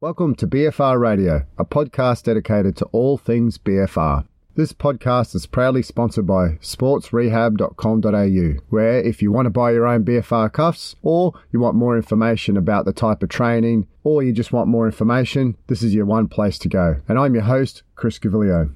Welcome to BFR Radio, a podcast dedicated to all things BFR. This podcast is proudly sponsored by sportsrehab.com.au, where if you want to buy your own BFR cuffs, or you want more information about the type of training, or you just want more information, this is your one place to go. And I'm your host, Chris Gavillio.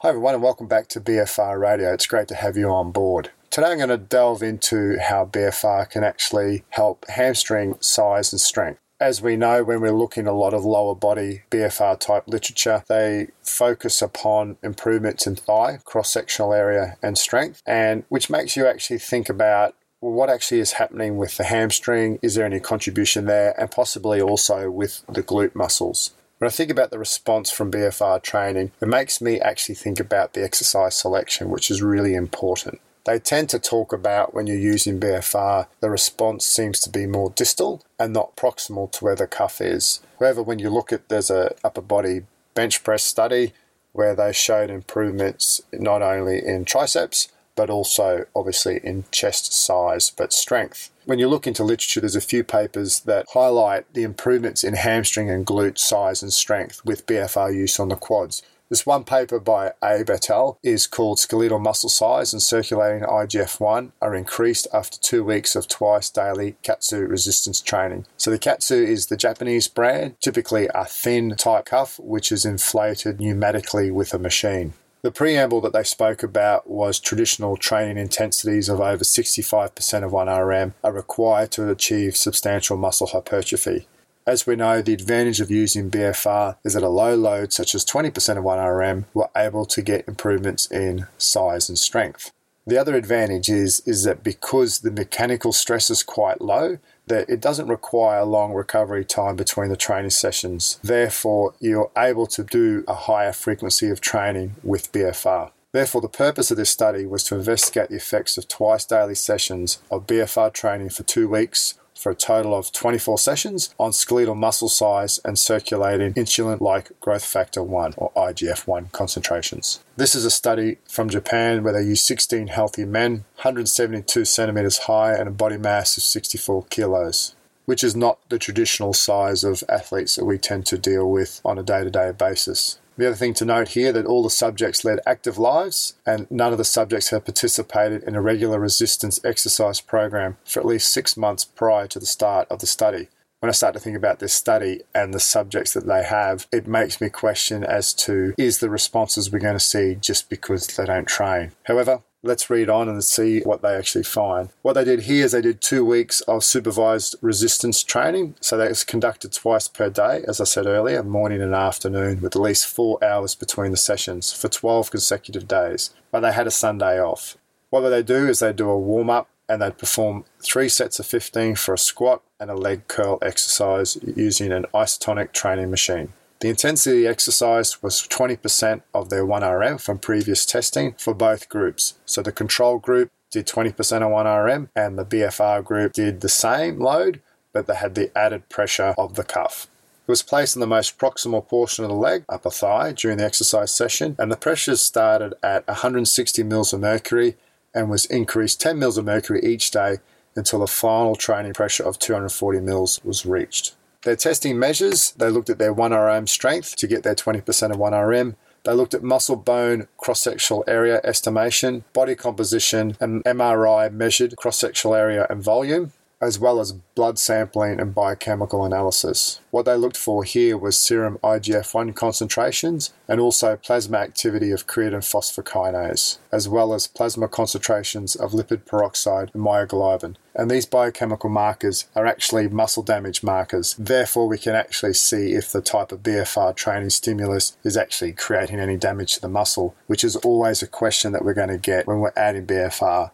Hi everyone and welcome back to BFR Radio. It's great to have you on board. Today I'm going to delve into how BFR can actually help hamstring size and strength. As we know, when we're looking at a lot of lower body BFR type literature, they focus upon improvements in thigh, cross-sectional area and strength, and which makes you actually think about what actually is happening with the hamstring, is there any contribution there, and possibly also with the glute muscles. When I think about the response from BFR training, it makes me actually think about the exercise selection, which is really important. They tend to talk about when you're using BFR, the response seems to be more distal and not proximal to where the cuff is. However, when you look at, there's an upper body bench press study where they showed improvements not only in triceps, but also obviously in chest size, but strength. When you look into literature, there's a few papers that highlight the improvements in hamstring and glute size and strength with BFR use on the quads. This one paper by A. Battel is called Skeletal Muscle Size and Circulating IGF-1 are increased after 2 weeks of twice daily katsu resistance training. So the katsu is the Japanese brand, typically a thin type cuff, which is inflated pneumatically with a machine. The preamble that they spoke about was traditional training intensities of over 65% of 1RM are required to achieve substantial muscle hypertrophy. As we know, the advantage of using BFR is that a low load, such as 20% of 1RM, we're able to get improvements in size and strength. The other advantage is that because the mechanical stress is quite low, that it doesn't require long recovery time between the training sessions. Therefore, you're able to do a higher frequency of training with BFR. Therefore, the purpose of this study was to investigate the effects of twice daily sessions of BFR training for 2 weeks for a total of 24 sessions on skeletal muscle size and circulating insulin-like growth factor 1 or IGF-1 concentrations. This is a study from Japan where they used 16 healthy men, 172 centimeters high and a body mass of 64 kilos, which is not the traditional size of athletes that we tend to deal with on a day-to-day basis. The other thing to note here that all the subjects led active lives and none of the subjects had participated in a regular resistance exercise program for at least 6 months prior to the start of the study. When I start to think about this study and the subjects that they have, it makes me question as to is the responses we're going to see just because they don't train. However, let's read on and see what they actually find. What they did here is they did 2 weeks of supervised resistance training. So that was conducted twice per day, as I said earlier, morning and afternoon, with at least 4 hours between the sessions for 12 consecutive days. But they had a Sunday off. What they do is they do a warm-up and they perform 3 sets of 15 for a squat and a leg curl exercise using an isotonic training machine. The intensity exercise was 20% of their 1RM from previous testing for both groups. So the control group did 20% of 1RM and the BFR group did the same load, but they had the added pressure of the cuff. It was placed in the most proximal portion of the leg, upper thigh, during the exercise session, and the pressures started at 160 mils of mercury and was increased 10 mils of mercury each day until the final training pressure of 240 mils was reached. Their testing measures, they looked at their 1RM strength to get their 20% of 1RM. They looked at muscle bone cross-sectional area estimation, body composition, and MRI measured cross-sectional area and volume, as well as blood sampling and biochemical analysis. What they looked for here was serum IGF-1 concentrations and also plasma activity of creatine phosphokinase, as well as plasma concentrations of lipid peroxide and myoglobin. And these biochemical markers are actually muscle damage markers. Therefore, we can actually see if the type of BFR training stimulus is actually creating any damage to the muscle, which is always a question that we're going to get when we're adding BFR.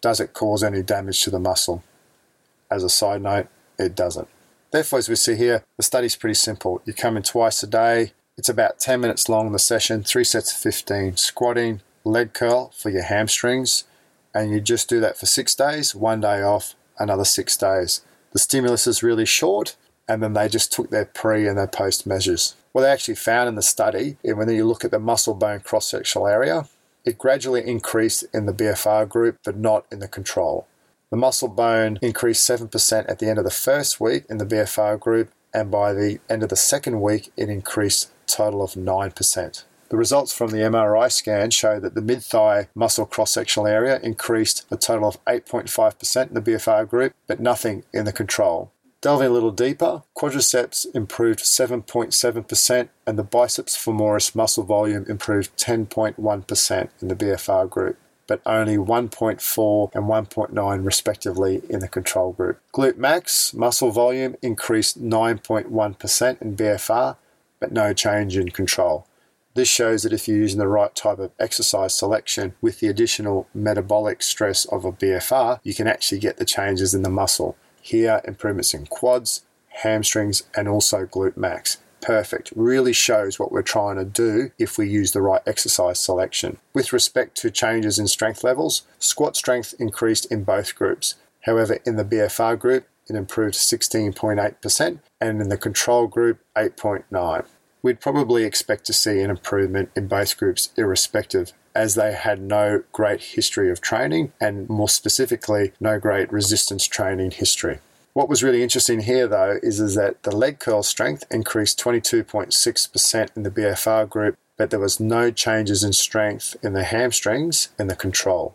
Does it cause any damage to the muscle? As a side note, it doesn't. Therefore, as we see here, the study's pretty simple. You come in twice a day. It's about 10 minutes long, the session, 3 sets of 15, squatting, leg curl for your hamstrings, and you just do that for 6 days, 1 day off, another 6 days. The stimulus is really short, and then they just took their pre and their post measures. What they actually found in the study, when you look at the muscle bone cross-sectional area, it gradually increased in the BFR group, but not in the control. The muscle bone increased 7% at the end of the first week in the BFR group, and by the end of the second week, it increased a total of 9%. The results from the MRI scan show that the mid-thigh muscle cross-sectional area increased a total of 8.5% in the BFR group, but nothing in the control. Delving a little deeper, quadriceps improved 7.7% and the biceps femoris muscle volume improved 10.1% in the BFR group, but only 1.4 and 1.9 respectively in the control group. Glute max muscle volume increased 9.1% in BFR, but no change in control. This shows that if you're using the right type of exercise selection with the additional metabolic stress of a BFR, you can actually get the changes in the muscle. Here, improvements in quads, hamstrings, and also glute max. Perfect. Really shows what we're trying to do if we use the right exercise selection. With respect to changes in strength levels, squat strength increased in both groups. However, in the BFR group, it improved 16.8%, and in the control group, 8.9%. We'd probably expect to see an improvement in both groups irrespective, as they had no great history of training and, more specifically, no great resistance training history. What was really interesting here, though, is that the leg curl strength increased 22.6% in the BFR group, but there was no changes in strength in the hamstrings in the control.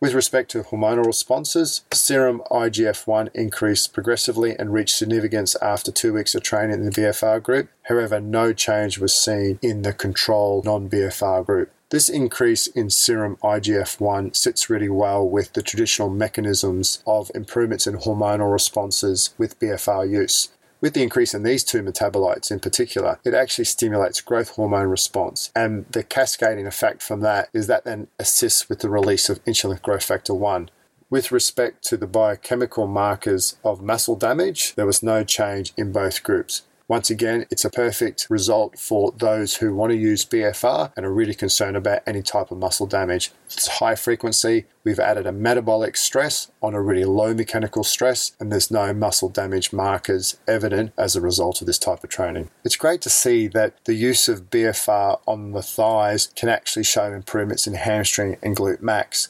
With respect to hormonal responses, serum IGF-1 increased progressively and reached significance after 2 weeks of training in the BFR group. However, no change was seen in the control non-BFR group. This increase in serum IGF-1 sits really well with the traditional mechanisms of improvements in hormonal responses with BFR use. With the increase in these two metabolites in particular, it actually stimulates growth hormone response, and the cascading effect from that is that then assists with the release of insulin growth factor 1. With respect to the biochemical markers of muscle damage, there was no change in both groups. Once again, it's a perfect result for those who want to use BFR and are really concerned about any type of muscle damage. It's high frequency, we've added a metabolic stress on a really low mechanical stress, and there's no muscle damage markers evident as a result of this type of training. It's great to see that the use of BFR on the thighs can actually show improvements in hamstring and glute max.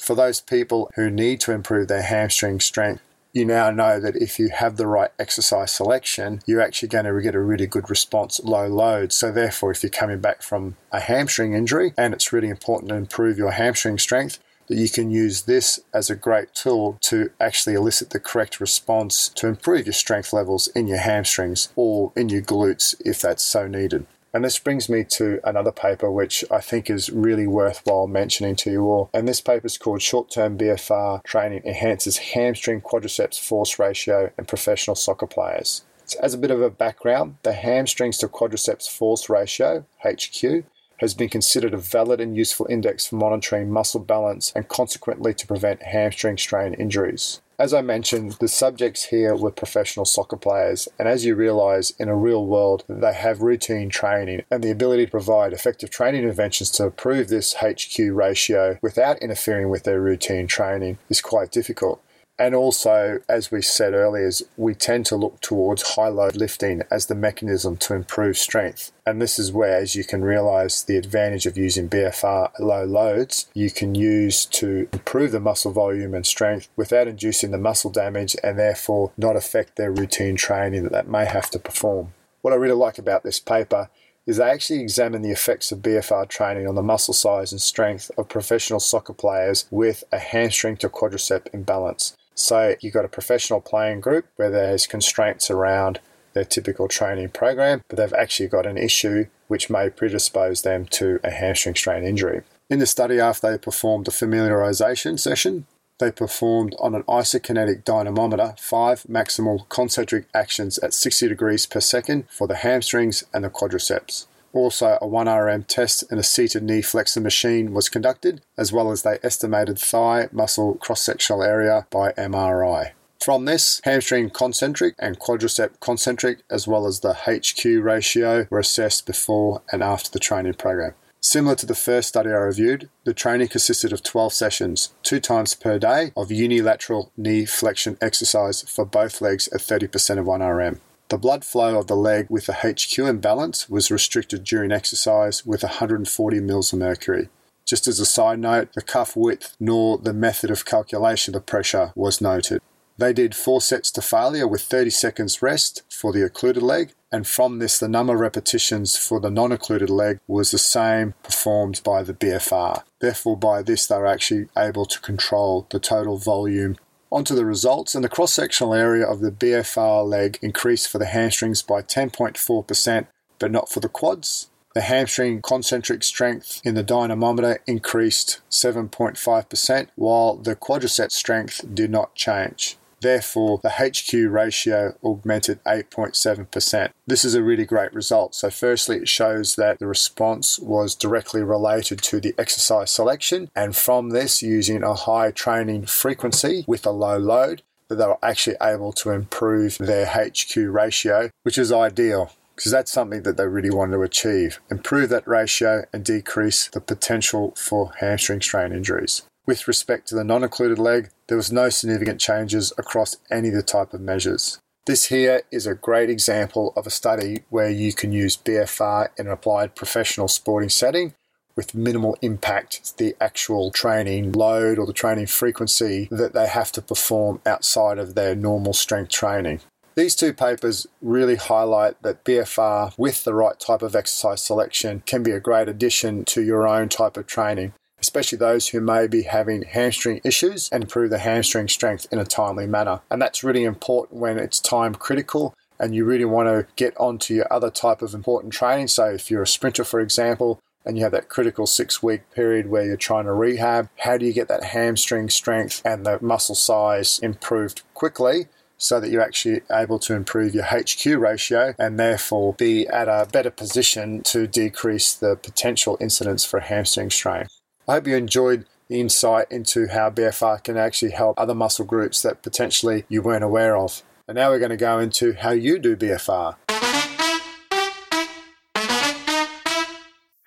For those people who need to improve their hamstring strength, you now know that if you have the right exercise selection, you're actually going to get a really good response at low load. So therefore, if you're coming back from a hamstring injury and it's really important to improve your hamstring strength, that you can use this as a great tool to actually elicit the correct response to improve your strength levels in your hamstrings or in your glutes if that's so needed. And this brings me to another paper which I think is really worthwhile mentioning to you all. And this paper is called Short-Term BFR Training Enhances Hamstring Quadriceps Force Ratio in Professional Soccer Players. So as a bit of a background, the hamstrings to quadriceps force ratio, HQ, has been considered a valid and useful index for monitoring muscle balance and consequently to prevent hamstring strain injuries. As I mentioned, the subjects here were professional soccer players, and as you realise, in a real world, they have routine training, and the ability to provide effective training interventions to improve this HQ ratio without interfering with their routine training is quite difficult. And also, as we said earlier, we tend to look towards high-load lifting as the mechanism to improve strength. And this is where, as you can realise, the advantage of using BFR at low loads, you can use to improve the muscle volume and strength without inducing the muscle damage and therefore not affect their routine training that they may have to perform. What I really like about this paper is they actually examine the effects of BFR training on the muscle size and strength of professional soccer players with a hamstring to quadricep imbalance. So you've got a professional playing group where there's constraints around their typical training program, but they've actually got an issue which may predispose them to a hamstring strain injury. In the study, after they performed a familiarization session, they performed on an isokinetic dynamometer 5 maximal concentric actions at 60 degrees per second for the hamstrings and the quadriceps. Also, a 1RM test and a seated knee flexor machine was conducted, as well as they estimated thigh muscle cross-sectional area by MRI. From this, hamstring concentric and quadricep concentric, as well as the HQ ratio, were assessed before and after the training program. Similar to the first study I reviewed, the training consisted of 12 sessions, 2 times per day, of unilateral knee flexion exercise for both legs at 30% of 1RM. The blood flow of the leg with the HQ imbalance was restricted during exercise with 140 mL of mercury. Just as a side note, the cuff width nor the method of calculation of pressure was noted. They did 4 sets to failure with 30 seconds rest for the occluded leg, and from this the number of repetitions for the non-occluded leg was the same performed by the BFR. Therefore, by this they were actually able to control the total volume. Onto the results, and the cross-sectional area of the BFR leg increased for the hamstrings by 10.4%, but not for the quads. The hamstring concentric strength in the dynamometer increased 7.5%, while the quadricep strength did not change. Therefore, the HQ ratio augmented 8.7%. This is a really great result. So firstly, it shows that the response was directly related to the exercise selection, and from this, using a high training frequency with a low load, that they were actually able to improve their HQ ratio, which is ideal, because that's something that they really wanted to achieve. Improve that ratio and decrease the potential for hamstring strain injuries. With respect to the non-occluded leg, there was no significant changes across any of the type of measures. This here is a great example of a study where you can use BFR in an applied professional sporting setting with minimal impact to the actual training load or the training frequency that they have to perform outside of their normal strength training. These two papers really highlight that BFR with the right type of exercise selection can be a great addition to your own type of training, especially those who may be having hamstring issues, and improve the hamstring strength in a timely manner. And that's really important when it's time critical and you really want to get onto your other type of important training. So if you're a sprinter, for example, and you have that critical 6-week period where you're trying to rehab, how do you get that hamstring strength and the muscle size improved quickly so that you're actually able to improve your HQ ratio and therefore be at a better position to decrease the potential incidence for hamstring strain? I hope you enjoyed the insight into how BFR can actually help other muscle groups that potentially you weren't aware of. And now we're going to go into how you do BFR.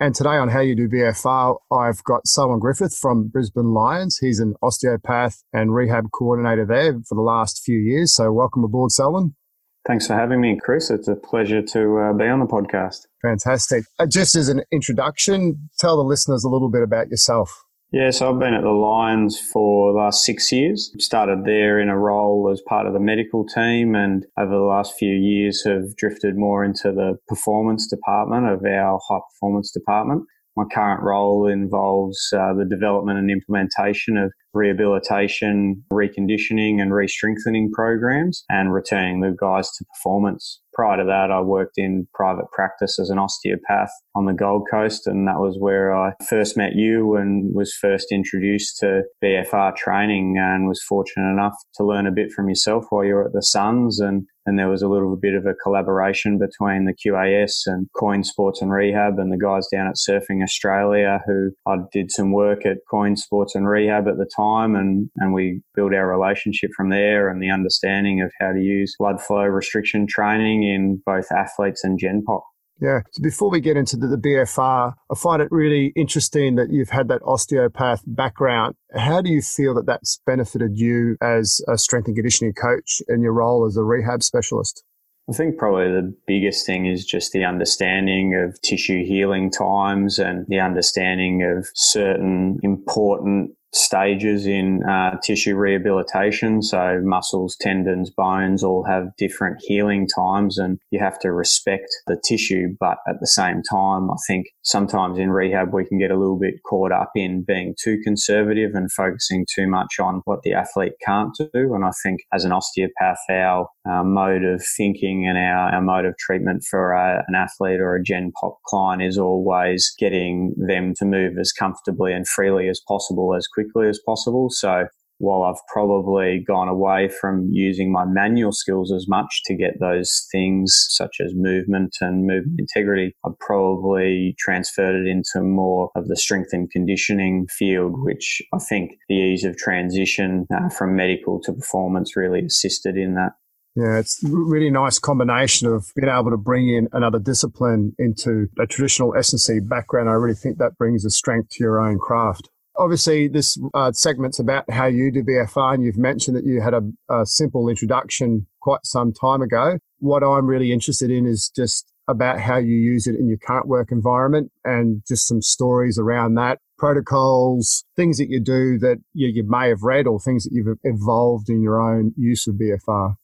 And today on How You Do BFR, I've got Selwyn Griffith from Brisbane Lions. He's an osteopath and rehab coordinator there for the last few years. So welcome aboard, Selwyn. Thanks for having me, Chris. It's a pleasure to be on the podcast. Fantastic. Just as an introduction, tell the listeners a little bit about yourself. Yes, I've been at the Lions for the last 6 years. Started there in a role as part of the medical team, and over the last few years have drifted more into the performance department of our high performance department. My current role involves the development and implementation of rehabilitation, reconditioning and re-strengthening programs and returning the guys to performance. Prior to that, I worked in private practice as an osteopath on the Gold Coast, and that was where I first met you and was first introduced to BFR training, and was fortunate enough to learn a bit from yourself while you were at the Suns, and there was a little bit of a collaboration between the QAS and Coin Sports and Rehab and the guys down at Surfing Australia, who I did some work at Coin Sports and Rehab at the time. And we build our relationship from there, and the understanding of how to use blood flow restriction training in both athletes and Gen Pop. Yeah. So before we get into the BFR, I find it really interesting that you've had that osteopath background. How do you feel that that's benefited you as a strength and conditioning coach in your role as a rehab specialist? I think probably the biggest thing is just the understanding of tissue healing times and the understanding of certain important stages in tissue rehabilitation. So muscles, tendons, bones all have different healing times, and you have to respect the tissue. But at the same time, I think sometimes in rehab, we can get a little bit caught up in being too conservative and focusing too much on what the athlete can't do. And I think as an osteopath, our mode of thinking and our mode of treatment for an athlete or a Gen Pop client is always getting them to move as comfortably and freely as possible, as quickly as possible. So while I've probably gone away from using my manual skills as much to get those things such as movement and movement integrity, I've probably transferred it into more of the strength and conditioning field, which I think the ease of transition from medical to performance really assisted in that. Yeah, it's a really nice combination of being able to bring in another discipline into a traditional SNC background. I really think that brings a strength to your own craft. Obviously, this segment's about how you do BFR, and you've mentioned that you had a simple introduction quite some time ago. What I'm really interested in is just about how you use it in your current work environment and just some stories around that, protocols, things that you do that you may have read or things that you've evolved in your own use of BFR?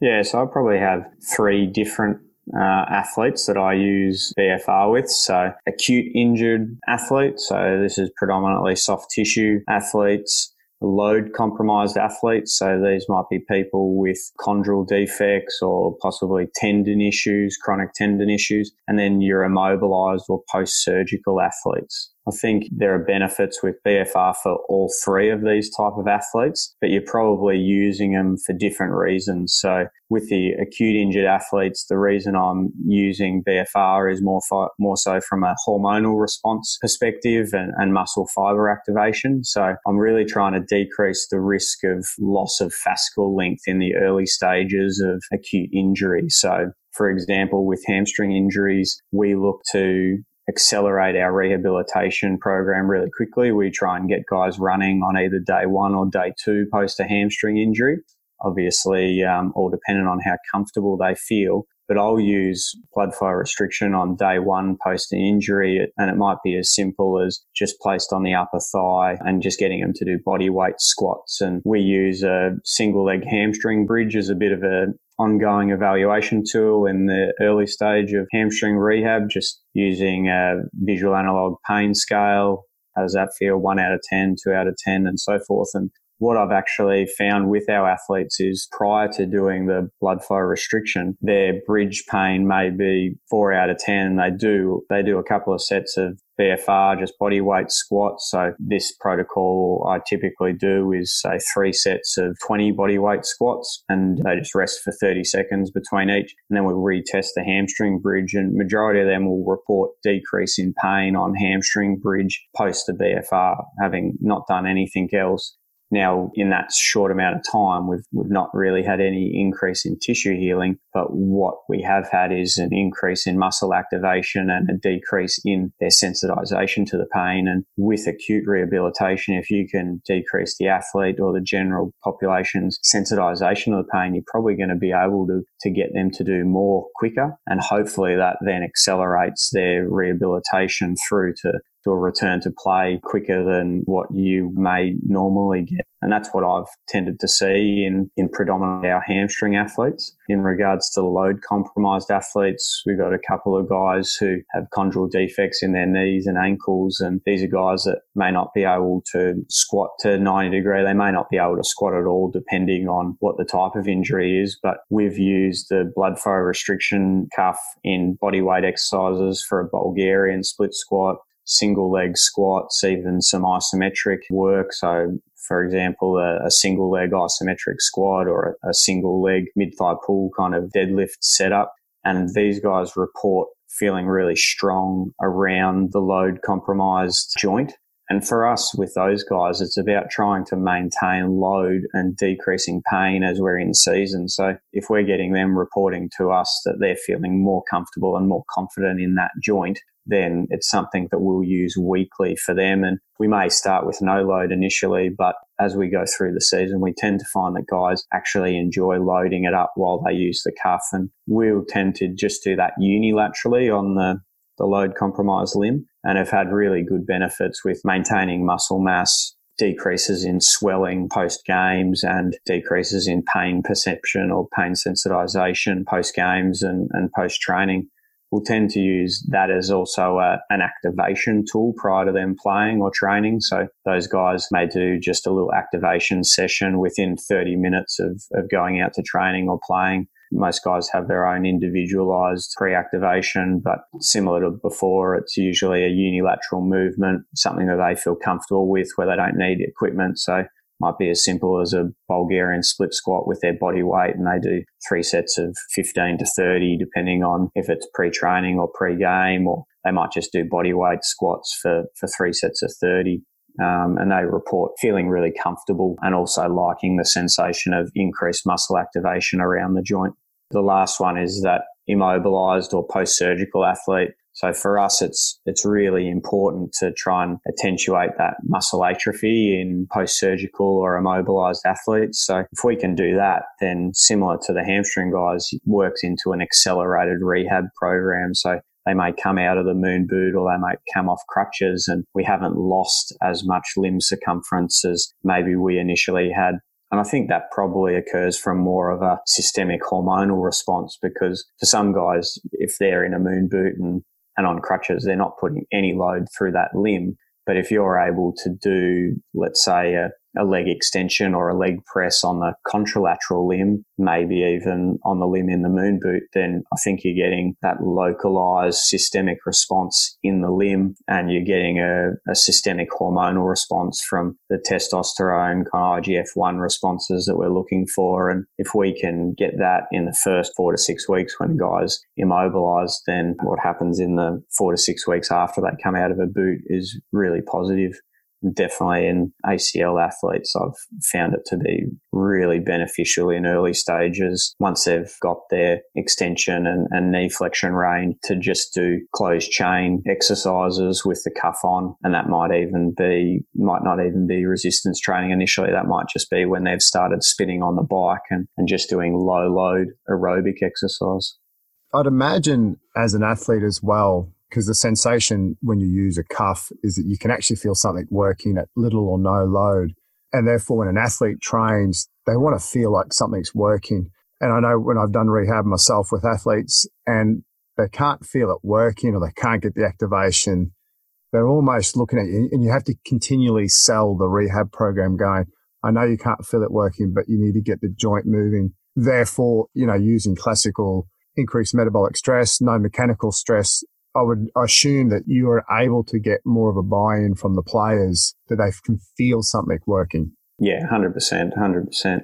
Yeah, so I probably have three different athletes that I use BFR with. So acute injured athletes, so this is predominantly soft tissue athletes, load compromised athletes, so these might be people with chondral defects or possibly tendon issues, chronic tendon issues, and then your immobilised or post-surgical athletes. I think there are benefits with BFR for all three of these type of athletes, but you're probably using them for different reasons. So with the acute injured athletes, the reason I'm using BFR is more so from a hormonal response perspective and muscle fiber activation. So I'm really trying to decrease the risk of loss of fascicle length in the early stages of acute injury. So for example, with hamstring injuries, we look to accelerate our rehabilitation program really quickly. We try and get guys running on either day one or day two post a hamstring injury, obviously all dependent on how comfortable they feel. But I'll use blood flow restriction on day one post an injury, and it might be as simple as just placed on the upper thigh and just getting them to do body weight squats. And we use a single leg hamstring bridge as a bit of an ongoing evaluation tool in the early stage of hamstring rehab, just using a visual analog pain scale. How does that feel? 1 out of 10, 2 out of 10, and so forth. And what I've actually found with our athletes is prior to doing the blood flow restriction, their bridge pain may be 4 out of 10. They do a couple of sets of BFR, just body weight squats. So this protocol I typically do is say 3 sets of 20 body weight squats, and they just rest for 30 seconds between each. And then we'll retest the hamstring bridge, and majority of them will report decrease in pain on hamstring bridge post the BFR, having not done anything else. Now, in that short amount of time, we've not really had any increase in tissue healing, but what we have had is an increase in muscle activation and a decrease in their sensitization to the pain. And with acute rehabilitation, if you can decrease the athlete or the general population's sensitization of the pain, you're probably going to be able to get them to do more quicker. And hopefully that then accelerates their rehabilitation through to a return to play quicker than what you may normally get. And that's what I've tended to see in predominantly our hamstring athletes. In regards to load compromised athletes, we've got a couple of guys who have chondral defects in their knees and ankles, and these are guys that may not be able to squat to 90 degree. They may not be able to squat at all depending on what the type of injury is, but we've used the blood flow restriction cuff in body weight exercises for a Bulgarian split squat, single leg squats, even some isometric work. So for example, a single leg isometric squat or a single leg mid-thigh pull kind of deadlift setup. And these guys report feeling really strong around the load compromised joint. And for us with those guys, it's about trying to maintain load and decreasing pain as we're in season. So if we're getting them reporting to us that they're feeling more comfortable and more confident in that joint, then it's something that we'll use weekly for them. And we may start with no load initially, but as we go through the season, we tend to find that guys actually enjoy loading it up while they use the cuff. And we'll tend to just do that unilaterally on the load compromised limb, and have had really good benefits with maintaining muscle mass, decreases in swelling post games, and decreases in pain perception or pain sensitization post games and post training. We'll tend to use that as also an activation tool prior to them playing or training. So those guys may do just a little activation session within 30 minutes of going out to training or playing. Most guys have their own individualized pre-activation, but similar to before, it's usually a unilateral movement, something that they feel comfortable with where they don't need equipment. So it might be as simple as a Bulgarian split squat with their body weight, and they do 3 sets of 15 to 30, depending on if it's pre-training or pre-game, or they might just do body weight squats for 3 sets of 30. And they report feeling really comfortable and also liking the sensation of increased muscle activation around the joint. The last one is that immobilized or post-surgical athlete. So for us, it's really important to try and attenuate that muscle atrophy in post-surgical or immobilised athletes. So if we can do that, then similar to the hamstring guys, it works into an accelerated rehab program. So they may come out of the moon boot or they might come off crutches, and we haven't lost as much limb circumference as maybe we initially had. And I think that probably occurs from more of a systemic hormonal response, because for some guys, if they're in a moon boot and on crutches, they're not putting any load through that limb. But if you're able to do, let's say, a leg extension or a leg press on the contralateral limb, maybe even on the limb in the moon boot, then I think you're getting that localized systemic response in the limb, and you're getting a systemic hormonal response from the testosterone kind of IGF-1 responses that we're looking for. And if we can get that in the first 4 to 6 weeks when a guy's immobilized, then what happens in the 4 to 6 weeks after they come out of a boot is really positive. Definitely in ACL athletes, I've found it to be really beneficial in early stages once they've got their extension and knee flexion range, to just do closed chain exercises with the cuff on. And that might not even be resistance training initially. That might just be when they've started spinning on the bike and just doing low load aerobic exercise. I'd imagine as an athlete as well, because the sensation when you use a cuff is that you can actually feel something working at little or no load. And therefore, when an athlete trains, they want to feel like something's working. And I know when I've done rehab myself with athletes and they can't feel it working or they can't get the activation, they're almost looking at you, and you have to continually sell the rehab program going, I know you can't feel it working, but you need to get the joint moving. Therefore, using classical increased metabolic stress, no mechanical stress, I would assume that you are able to get more of a buy-in from the players, that they can feel something working. Yeah, 100%.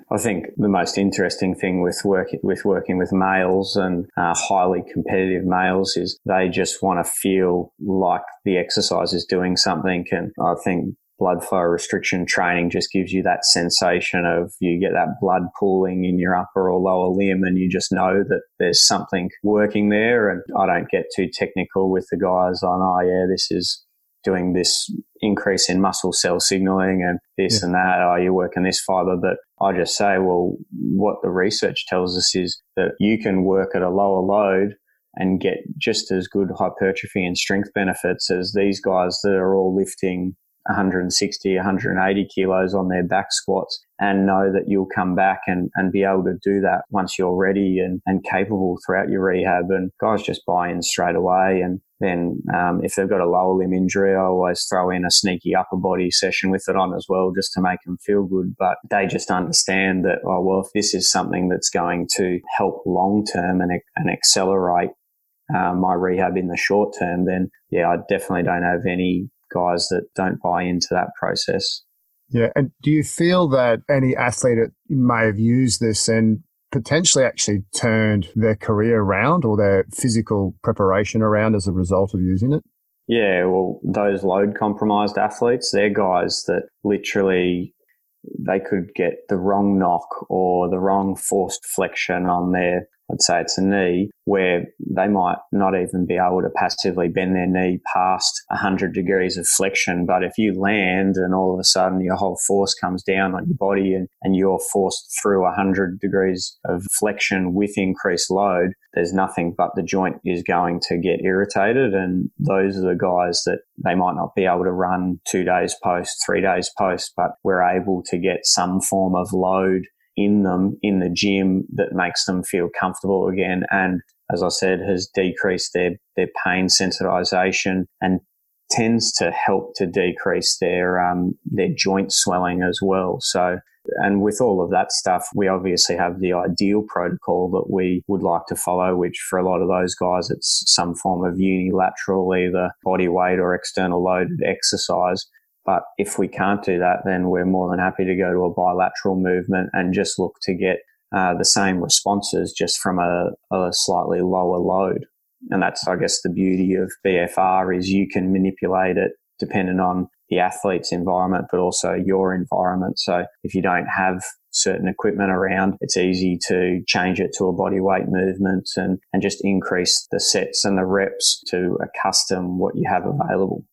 I think the most interesting thing with working with males and highly competitive males is they just want to feel like the exercise is doing something. And I think blood flow restriction training just gives you that sensation of, you get that blood pooling in your upper or lower limb, and you just know that there's something working there. And I don't get too technical with the guys on, this is doing this increase in muscle cell signaling and this and that, you're working this fiber. But I just say, well, what the research tells us is that you can work at a lower load and get just as good hypertrophy and strength benefits as these guys that are all lifting 160, 180 kilos on their back squats, and know that you'll come back and be able to do that once you're ready and capable throughout your rehab. And guys just buy in straight away. And then if they've got a lower limb injury, I always throw in a sneaky upper body session with it on as well, just to make them feel good. But they just understand that, if this is something that's going to help long term and accelerate my rehab in the short term, then, I definitely don't have any guys that don't buy into that process. Yeah. And do you feel that any athlete may have used this and potentially actually turned their career around or their physical preparation around as a result of using it? Yeah. Well, those load compromised athletes, they're guys that literally they could get the wrong knock or the wrong forced flexion on their, I'd say it's a knee, where they might not even be able to passively bend their knee past 100 degrees of flexion. But if you land and all of a sudden your whole force comes down on your body and you're forced through 100 degrees of flexion with increased load, there's nothing but the joint is going to get irritated. And those are the guys that they might not be able to run 2 days post, 3 days post, but we're able to get some form of load in them in the gym that makes them feel comfortable again, and as I said, has decreased their pain sensitization and tends to help to decrease their joint swelling as well. So, and with all of that stuff, we obviously have the ideal protocol that we would like to follow, which for a lot of those guys, it's some form of unilateral, either body weight or external loaded exercise. But if we can't do that, then we're more than happy to go to a bilateral movement and just look to get the same responses just from a slightly lower load. And that's, I guess, the beauty of BFR is you can manipulate it depending on the athlete's environment, but also your environment. So if you don't have certain equipment around, it's easy to change it to a body weight movement and just increase the sets and the reps to accustom what you have available.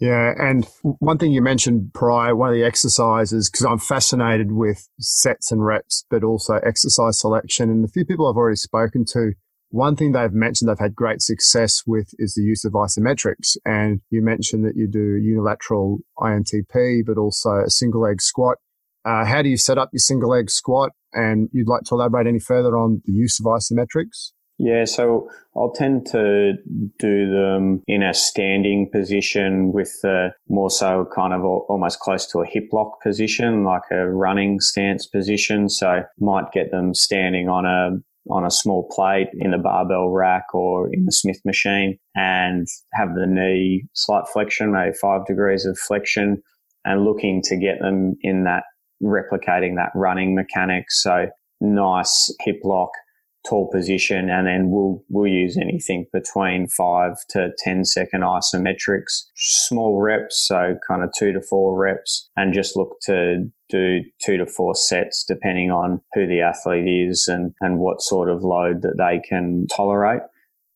Yeah, and one thing you mentioned prior, one of the exercises, because I'm fascinated with sets and reps, but also exercise selection. And a few people I've already spoken to, one thing they've mentioned they've had great success with is the use of isometrics. And you mentioned that you do unilateral IMTP, but also a single leg squat. How do you set up your single leg squat? And you'd like to elaborate any further on the use of isometrics? Yeah, so I'll tend to do them in a standing position with more so kind of almost close to a hip lock position, like a running stance position. So might get them standing on a small plate in the barbell rack or in the Smith machine and have the knee slight flexion, maybe 5 degrees of flexion, and looking to get them in that, replicating that running mechanic. So nice hip lock, tall position, and then we'll use anything between 5 to 10 second isometrics, small reps, so kind of 2 to 4 reps, and just look to do 2 to 4 sets depending on who the athlete is and what sort of load that they can tolerate.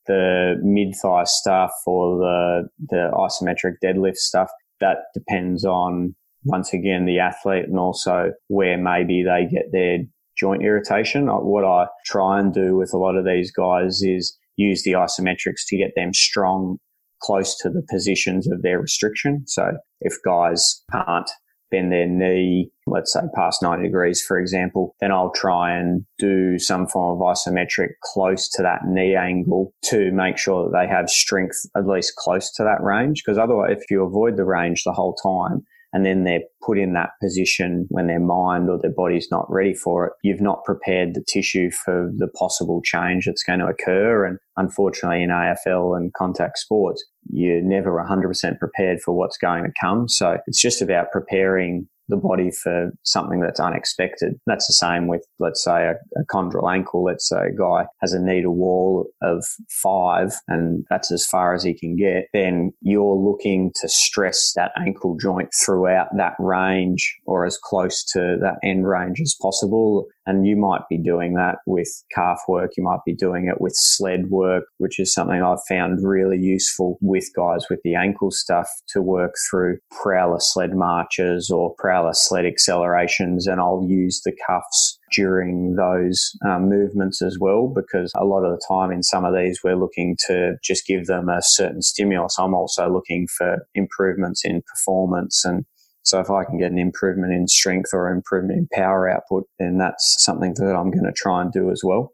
The mid-thigh stuff or the isometric deadlift stuff, that depends on, once again, the athlete and also where maybe they get their joint irritation. What I try and do with a lot of these guys is use the isometrics to get them strong, close to the positions of their restriction. So if guys can't bend their knee, let's say past 90 degrees, for example, then I'll try and do some form of isometric close to that knee angle to make sure that they have strength at least close to that range. Because otherwise, if you avoid the range the whole time, and then they're put in that position when their mind or their body's not ready for it, you've not prepared the tissue for the possible change that's going to occur. And unfortunately, in AFL and contact sports, you're never 100% prepared for what's going to come. So it's just about preparing the body for something that's unexpected. That's the same with, let's say, a chondral ankle. Let's say a guy has a knee to wall of 5 and that's as far as he can get. Then you're looking to stress that ankle joint throughout that range or as close to that end range as possible. And you might be doing that with calf work. You might be doing it with sled work, which is something I've found really useful with guys with the ankle stuff to work through prowler sled marches or prowler sled accelerations. And I'll use the cuffs during those movements as well, because a lot of the time in some of these, we're looking to just give them a certain stimulus. I'm also looking for improvements in performance, and so if I can get an improvement in strength or improvement in power output, then that's something that I'm going to try and do as well.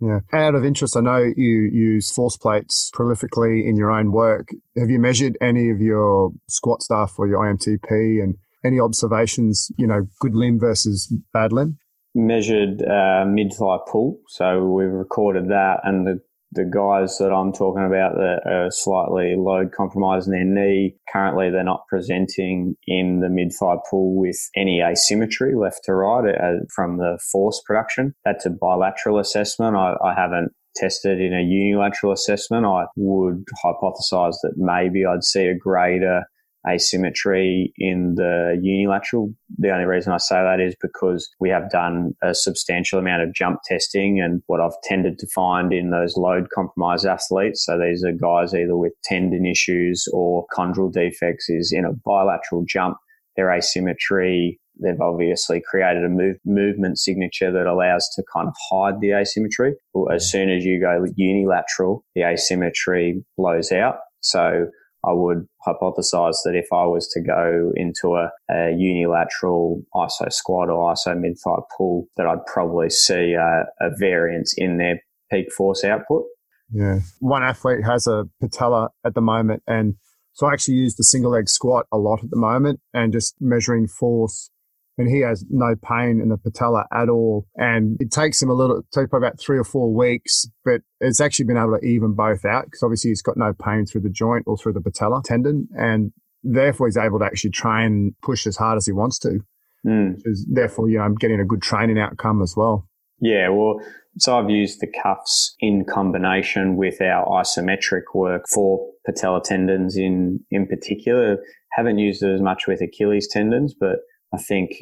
Yeah. Out of interest, I know you use force plates prolifically in your own work. Have you measured any of your squat stuff or your IMTP and any observations, you know, good limb versus bad limb? Measured mid-thigh pull. So we've recorded that, and the guys that I'm talking about that are slightly load compromised in their knee, currently they're not presenting in the mid-thigh pull with any asymmetry left to right from the force production. That's a bilateral assessment. I haven't tested in a unilateral assessment. I would hypothesize that maybe I'd see a greater asymmetry in the unilateral. The only reason I say that is because we have done a substantial amount of jump testing, and what I've tended to find in those load compromised athletes, so these are guys either with tendon issues or chondral defects, is in a bilateral jump, their asymmetry, they've obviously created a movement signature that allows to kind of hide the asymmetry. Well, as soon as you go unilateral, the asymmetry blows out. So I would hypothesize that if I was to go into a unilateral iso squat or iso mid-thigh pull, that I'd probably see a variance in their peak force output. Yeah. One athlete has a patella at the moment, and so I actually use the single leg squat a lot at the moment and just measuring force, and he has no pain in the patella at all. And it takes him probably about 3 or 4 weeks, but it's actually been able to even both out because obviously he's got no pain through the joint or through the patella tendon. And therefore he's able to actually train and push as hard as he wants to. Mm. Therefore, you know, I'm getting a good training outcome as well. Yeah, well, so I've used the cuffs in combination with our isometric work for patella tendons in particular. Haven't used it as much with Achilles tendons, but I think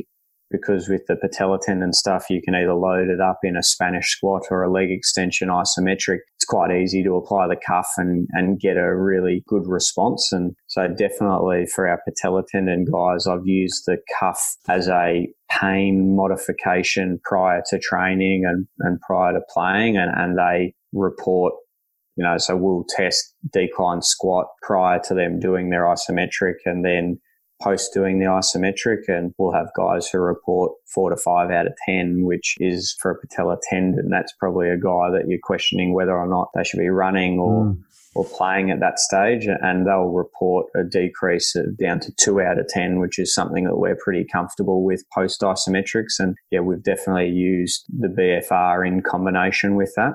because with the patella tendon stuff, you can either load it up in a Spanish squat or a leg extension isometric. It's quite easy to apply the cuff and get a really good response. And so definitely for our patella tendon guys, I've used the cuff as a pain modification prior to training and prior to playing, and they report, you know, so we'll test decline squat prior to them doing their isometric and then post doing the isometric, and we'll have guys who report 4 to 5 out of 10, which is for a patella tendon. That's probably a guy that you're questioning whether or not they should be running or playing at that stage, and they'll report a decrease of down to 2 out of 10, which is something that we're pretty comfortable with post isometrics. And yeah, we've definitely used the BFR in combination with that.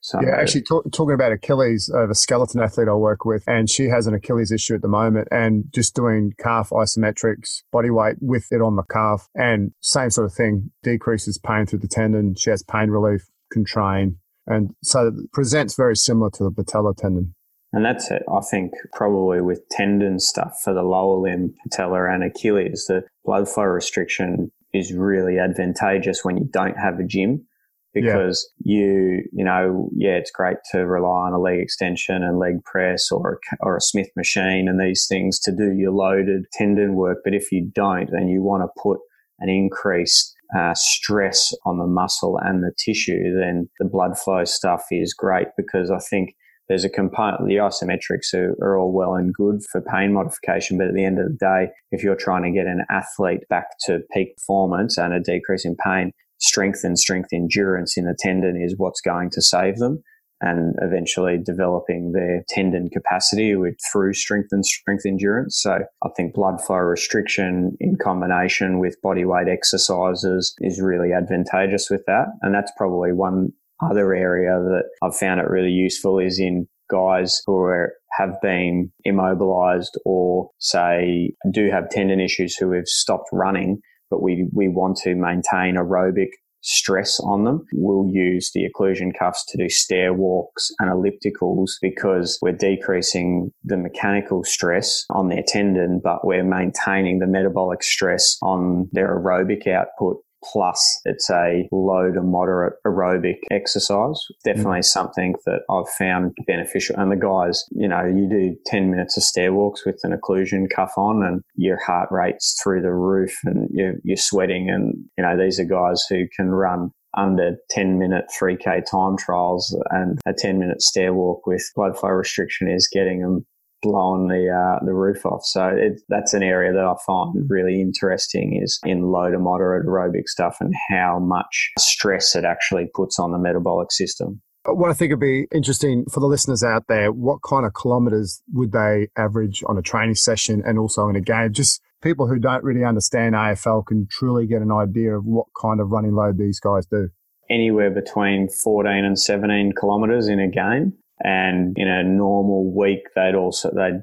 So yeah, actually talking about Achilles, the skeleton athlete I work with, and she has an Achilles issue at the moment, and just doing calf isometrics, body weight with it on the calf, and same sort of thing, decreases pain through the tendon. She has pain relief, can train, and so it presents very similar to the patella tendon. And that's it. I think probably with tendon stuff for the lower limb, patella and Achilles, the blood flow restriction is really advantageous when you don't have a gym. Because you know, it's great to rely on a leg extension and leg press or a Smith machine and these things to do your loaded tendon work. But if you don't, then you want to put an increased stress on the muscle and the tissue, then the blood flow stuff is great, because I think there's a component, the isometrics are all well and good for pain modification, but at the end of the day, if you're trying to get an athlete back to peak performance and a decrease in pain, strength endurance in the tendon is what's going to save them, and eventually developing their tendon capacity through strength and strength endurance. So I think blood flow restriction in combination with body weight exercises is really advantageous with that. And that's probably one other area that I've found it really useful is in guys who have been immobilized or say do have tendon issues who have stopped running, but we want to maintain aerobic stress on them. We'll use the occlusion cuffs to do stair walks and ellipticals because we're decreasing the mechanical stress on their tendon, but we're maintaining the metabolic stress on their aerobic output. Plus, it's a low to moderate aerobic exercise. Definitely something that I've found beneficial. And the guys, you know, you do 10 minutes of stair walks with an occlusion cuff on and your heart rate's through the roof and you're sweating. And, you know, these are guys who can run under 10-minute 3K time trials, and a 10-minute stair walk with blood flow restriction is getting them blown the roof off. So that's an area that I find really interesting, is in low to moderate aerobic stuff and how much stress it actually puts on the metabolic system. What I think would be interesting for the listeners out there, what kind of kilometers would they average on a training session and also in a game? Just people who don't really understand AFL can truly get an idea of what kind of running load these guys do. Anywhere between 14 and 17 kilometers in a game. And in a normal week, they'd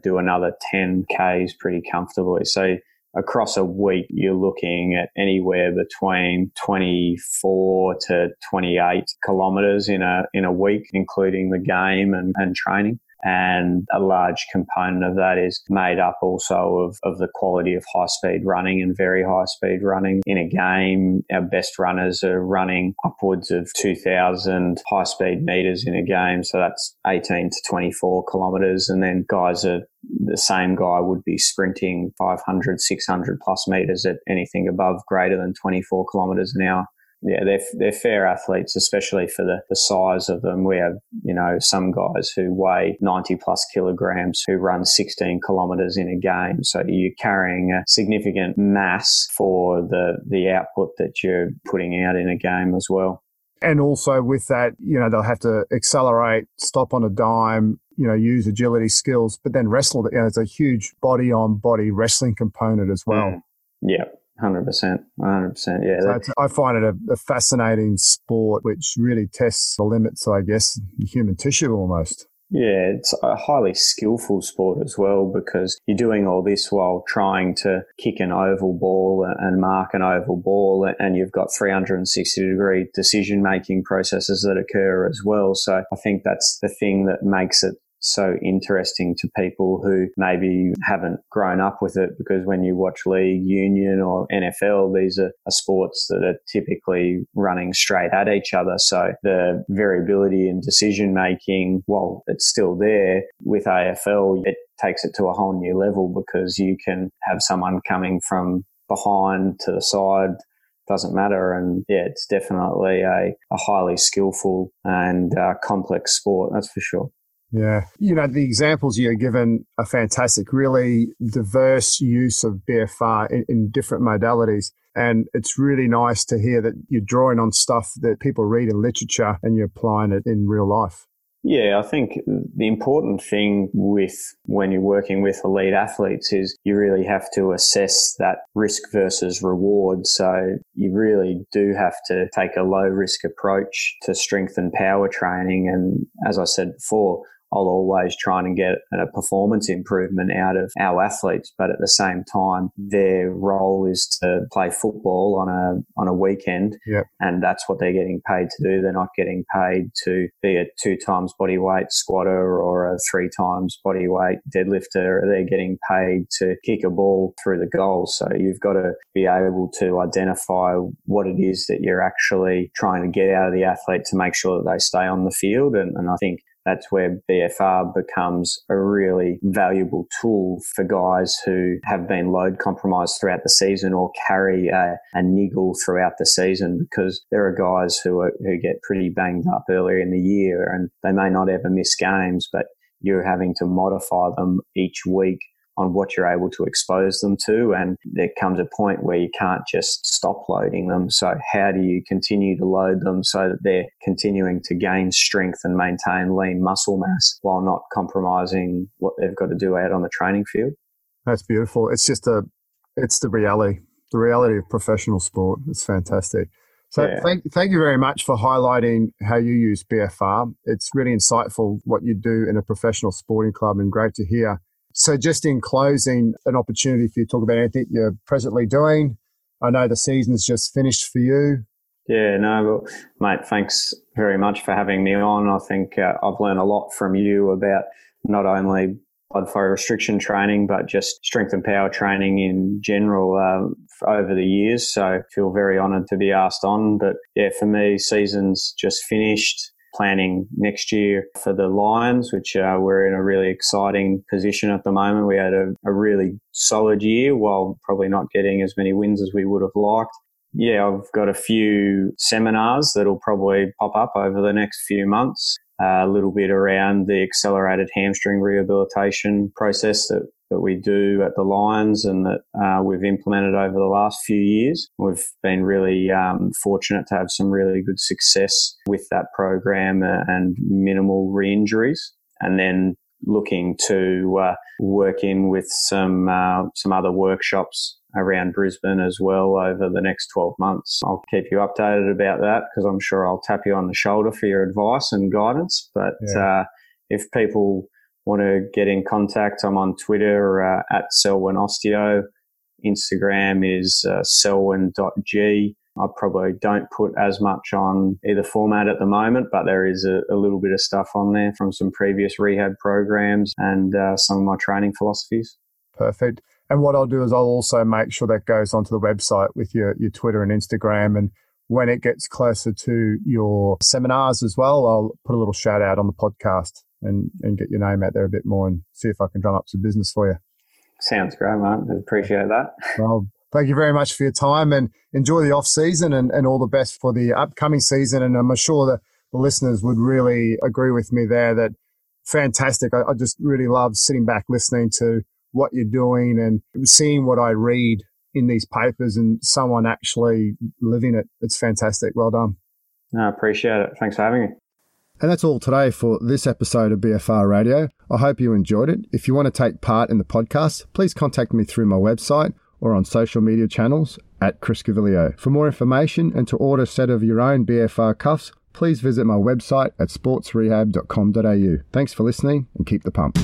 do another 10Ks pretty comfortably. So across a week, you're looking at anywhere between 24 to 28 kilometers in a week, including the game and training. And a large component of that is made up also of the quality of high-speed running and very high-speed running. In a game, our best runners are running upwards of 2,000 high-speed meters in a game. So that's 18 to 24 kilometers. And then the same guy would be sprinting 500, 600 plus meters at anything above greater than 24 kilometers an hour. Yeah, they're fair athletes, especially for the size of them. We have, you know, some guys who weigh 90 plus kilograms who run 16 kilometers in a game. So you're carrying a significant mass for the output that you're putting out in a game as well. And also with that, you know, they'll have to accelerate, stop on a dime, you know, use agility skills, but then wrestle. You know, there's a huge body-on-body wrestling component as well. Yeah. 100%. Yeah. So I find it a fascinating sport, which really tests the limits, I guess, in human tissue almost. Yeah, it's a highly skillful sport as well, because you're doing all this while trying to kick an oval ball and mark an oval ball, and you've got 360-degree decision-making processes that occur as well. So I think that's the thing that makes it so interesting to people who maybe haven't grown up with it, because when you watch league, union or NFL, these are sports that are typically running straight at each other. So the variability in decision making, while it's still there, with AFL, it takes it to a whole new level, because you can have someone coming from behind to the side, doesn't matter. And yeah, it's definitely a highly skillful and complex sport, that's for sure. Yeah. You know, the examples you're given are fantastic, really diverse use of BFR in different modalities. And it's really nice to hear that you're drawing on stuff that people read in literature and you're applying it in real life. Yeah, I think the important thing with when you're working with elite athletes is you really have to assess that risk versus reward. So you really do have to take a low risk approach to strength and power training. And as I said before, I'll always try and get a performance improvement out of our athletes, but at the same time, their role is to play football on a weekend, yep, and that's what they're getting paid to do. They're not getting paid to be a 2 times body weight squatter or a 3 times body weight deadlifter. They're getting paid to kick a ball through the goal. So you've got to be able to identify what it is that you're actually trying to get out of the athlete to make sure that they stay on the field, and I think that's where BFR becomes a really valuable tool for guys who have been load compromised throughout the season or carry a niggle throughout the season, because there are guys who get pretty banged up earlier in the year and they may not ever miss games, but you're having to modify them each week on what you're able to expose them to. And there comes a point where you can't just stop loading them. So how do you continue to load them so that they're continuing to gain strength and maintain lean muscle mass while not compromising what they've got to do out on the training field? That's beautiful. It's just it's the reality of professional sport. It's fantastic. So yeah. Thank you very much for highlighting how you use BFR. It's really insightful what you do in a professional sporting club, and great to hear. So just in closing, an opportunity for you to talk about anything you're presently doing. I know the season's just finished for you. Yeah, no, well, mate, thanks very much for having me on. I think I've learned a lot from you about not only blood flow restriction training, but just strength and power training in general over the years. So I feel very honoured to be asked on. But yeah, for me, season's just finished. Planning next year for the Lions, which we're in a really exciting position at the moment. We had a really solid year while probably not getting as many wins as we would have liked. Yeah, I've got a few seminars that'll probably pop up over the next few months, a little bit around the accelerated hamstring rehabilitation process that we do at the Lions and that we've implemented over the last few years. We've been really fortunate to have some really good success with that program and minimal re-injuries. And then looking to work in with some other workshops around Brisbane as well over the next 12 months. I'll keep you updated about that, because I'm sure I'll tap you on the shoulder for your advice and guidance. But yeah, if people want to get in contact, I'm on Twitter at Selwyn Osteo. Instagram is selwyn.g. I probably don't put as much on either format at the moment, but there is a little bit of stuff on there from some previous rehab programs and some of my training philosophies. Perfect. And what I'll do is I'll also make sure that goes onto the website with your Twitter and Instagram. And when it gets closer to your seminars as well, I'll put a little shout out on the podcast and get your name out there a bit more and see if I can drum up some business for you. Sounds great, man. I appreciate that. Well, thank you very much for your time, and enjoy the off season and all the best for the upcoming season. And I'm sure that the listeners would really agree with me there that fantastic. I just really love sitting back, listening to what you're doing and seeing what I read in these papers and someone actually living it. It's fantastic. Well done. I appreciate it. Thanks for having me. And that's all today for this episode of BFR Radio. I hope you enjoyed it. If you want to take part in the podcast, please contact me through my website or on social media channels at Chris Gavillio. For more information and to order a set of your own BFR cuffs, please visit my website at sportsrehab.com.au. Thanks for listening and keep the pump.